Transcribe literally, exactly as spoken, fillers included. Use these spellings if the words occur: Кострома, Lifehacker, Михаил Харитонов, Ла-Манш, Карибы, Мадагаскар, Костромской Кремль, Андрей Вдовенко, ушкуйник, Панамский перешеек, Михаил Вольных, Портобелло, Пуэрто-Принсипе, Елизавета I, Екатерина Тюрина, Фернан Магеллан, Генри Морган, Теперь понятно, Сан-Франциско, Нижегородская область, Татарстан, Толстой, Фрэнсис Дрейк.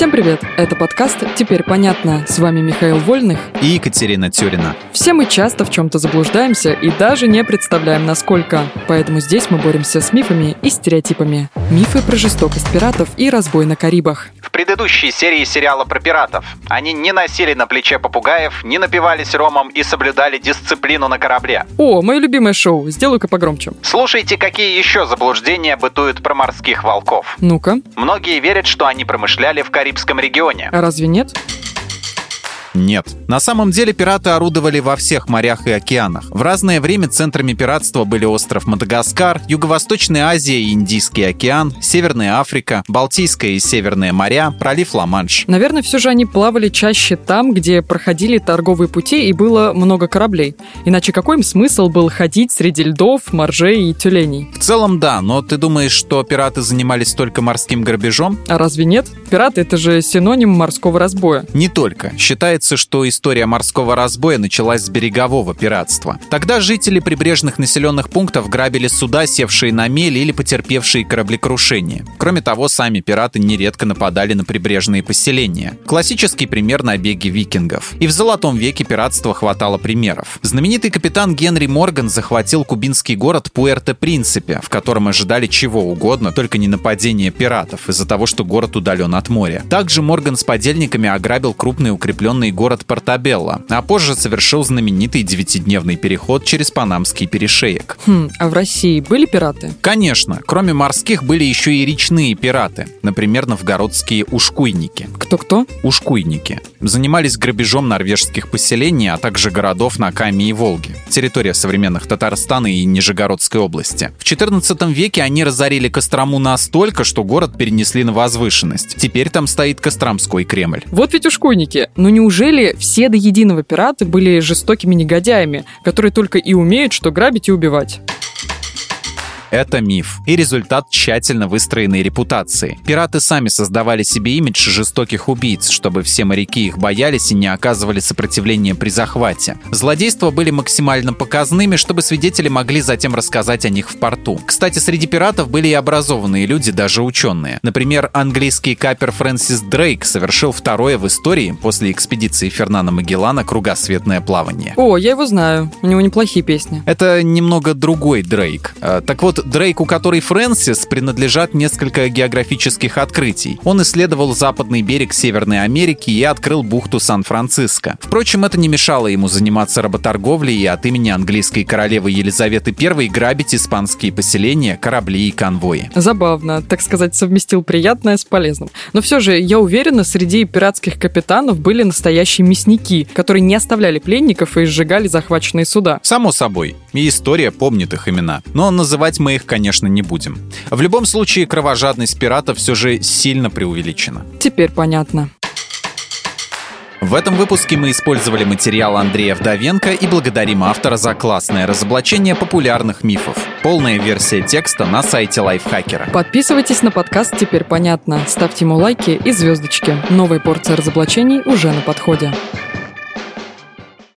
Всем привет! Это подкаст «Теперь понятно». С вами Михаил Вольных и Екатерина Тюрина. Все мы часто в чем-то заблуждаемся и даже не представляем, насколько. Поэтому здесь мы боремся с мифами и стереотипами. Мифы про жестокость пиратов и разбой на Карибах. В предыдущей серии сериала про пиратов они не носили на плече попугаев, не напивались ромом и соблюдали дисциплину на корабле. О, мое любимое шоу. Сделаю-ка погромче. Слушайте, какие еще заблуждения бытуют про морских волков. Ну-ка. Многие верят, что они промышляли в Карибском регионе. А разве нет? Нет. На самом деле пираты орудовали во всех морях и океанах. В разное время центрами пиратства были остров Мадагаскар, Юго-Восточная Азия и Индийский океан, Северная Африка, Балтийское и Северное моря, пролив Ла-Манш. Наверное, все же они плавали чаще там, где проходили торговые пути и было много кораблей. Иначе какой им смысл был ходить среди льдов, моржей и тюленей? В целом да, но ты думаешь, что пираты занимались только морским грабежом? А разве нет? Пираты — это же синоним морского разбоя. Не только. Считается, что история морского разбоя началась с берегового пиратства. Тогда жители прибрежных населенных пунктов грабили суда, севшие на мель или потерпевшие кораблекрушение. Кроме того, сами пираты нередко нападали на прибрежные поселения. Классический пример — набеги викингов. И в Золотом веке пиратства хватало примеров. Знаменитый капитан Генри Морган захватил кубинский город Пуэрто-Принсипе, в котором ожидали чего угодно, только не нападения пиратов, из-за того, что город удален от моря. Также Морган с подельниками ограбил крупный укрепленный город Портобелло, а позже совершил знаменитый девятидневный переход через Панамский перешеек. Хм, а в России были пираты? Конечно, кроме морских были еще и речные пираты, например, новгородские ушкуйники. Кто-кто? Ушкуйники. Занимались грабежом норвежских поселений, а также городов на Каме и Волге, территория современных Татарстана и Нижегородской области. В четырнадцатом веке они разорили Кострому настолько, что город перенесли на возвышенность. Теперь там стоит Костромской Кремль. Вот ведь ушкуйники! Ну неужели Неужели все до единого пираты были жестокими негодяями, которые только и умеют, что грабить и убивать? Это миф и результат тщательно выстроенной репутации. Пираты сами создавали себе имидж жестоких убийц, чтобы все моряки их боялись и не оказывали сопротивления при захвате. Злодейства были максимально показными, чтобы свидетели могли затем рассказать о них в порту. Кстати, среди пиратов были и образованные люди, даже ученые. Например, английский капер Фрэнсис Дрейк совершил второе в истории после экспедиции Фернана Магеллана кругосветное плавание. О, я его знаю. У него неплохие песни. Это немного другой Дрейк. Так вот, Дрейку, который Фрэнсис, принадлежат несколько географических открытий. Он исследовал западный берег Северной Америки и открыл бухту Сан-Франциско. Впрочем, это не мешало ему заниматься работорговлей и от имени английской королевы Елизаветы Первой грабить испанские поселения, корабли и конвои. Забавно, так сказать, совместил приятное с полезным. Но все же, я уверена, среди пиратских капитанов были настоящие мясники, которые не оставляли пленников и сжигали захваченные суда. Само собой, и история помнит их имена. Но называть мы их, конечно, не будем. В любом случае, кровожадность пиратов все же сильно преувеличена. Теперь понятно. В этом выпуске мы использовали материал Андрея Вдовенко и благодарим автора за классное разоблачение популярных мифов. Полная версия текста на сайте Lifehacker. Подписывайтесь на подкаст «Теперь понятно», ставьте ему лайки и звездочки. Новая порция разоблачений уже на подходе.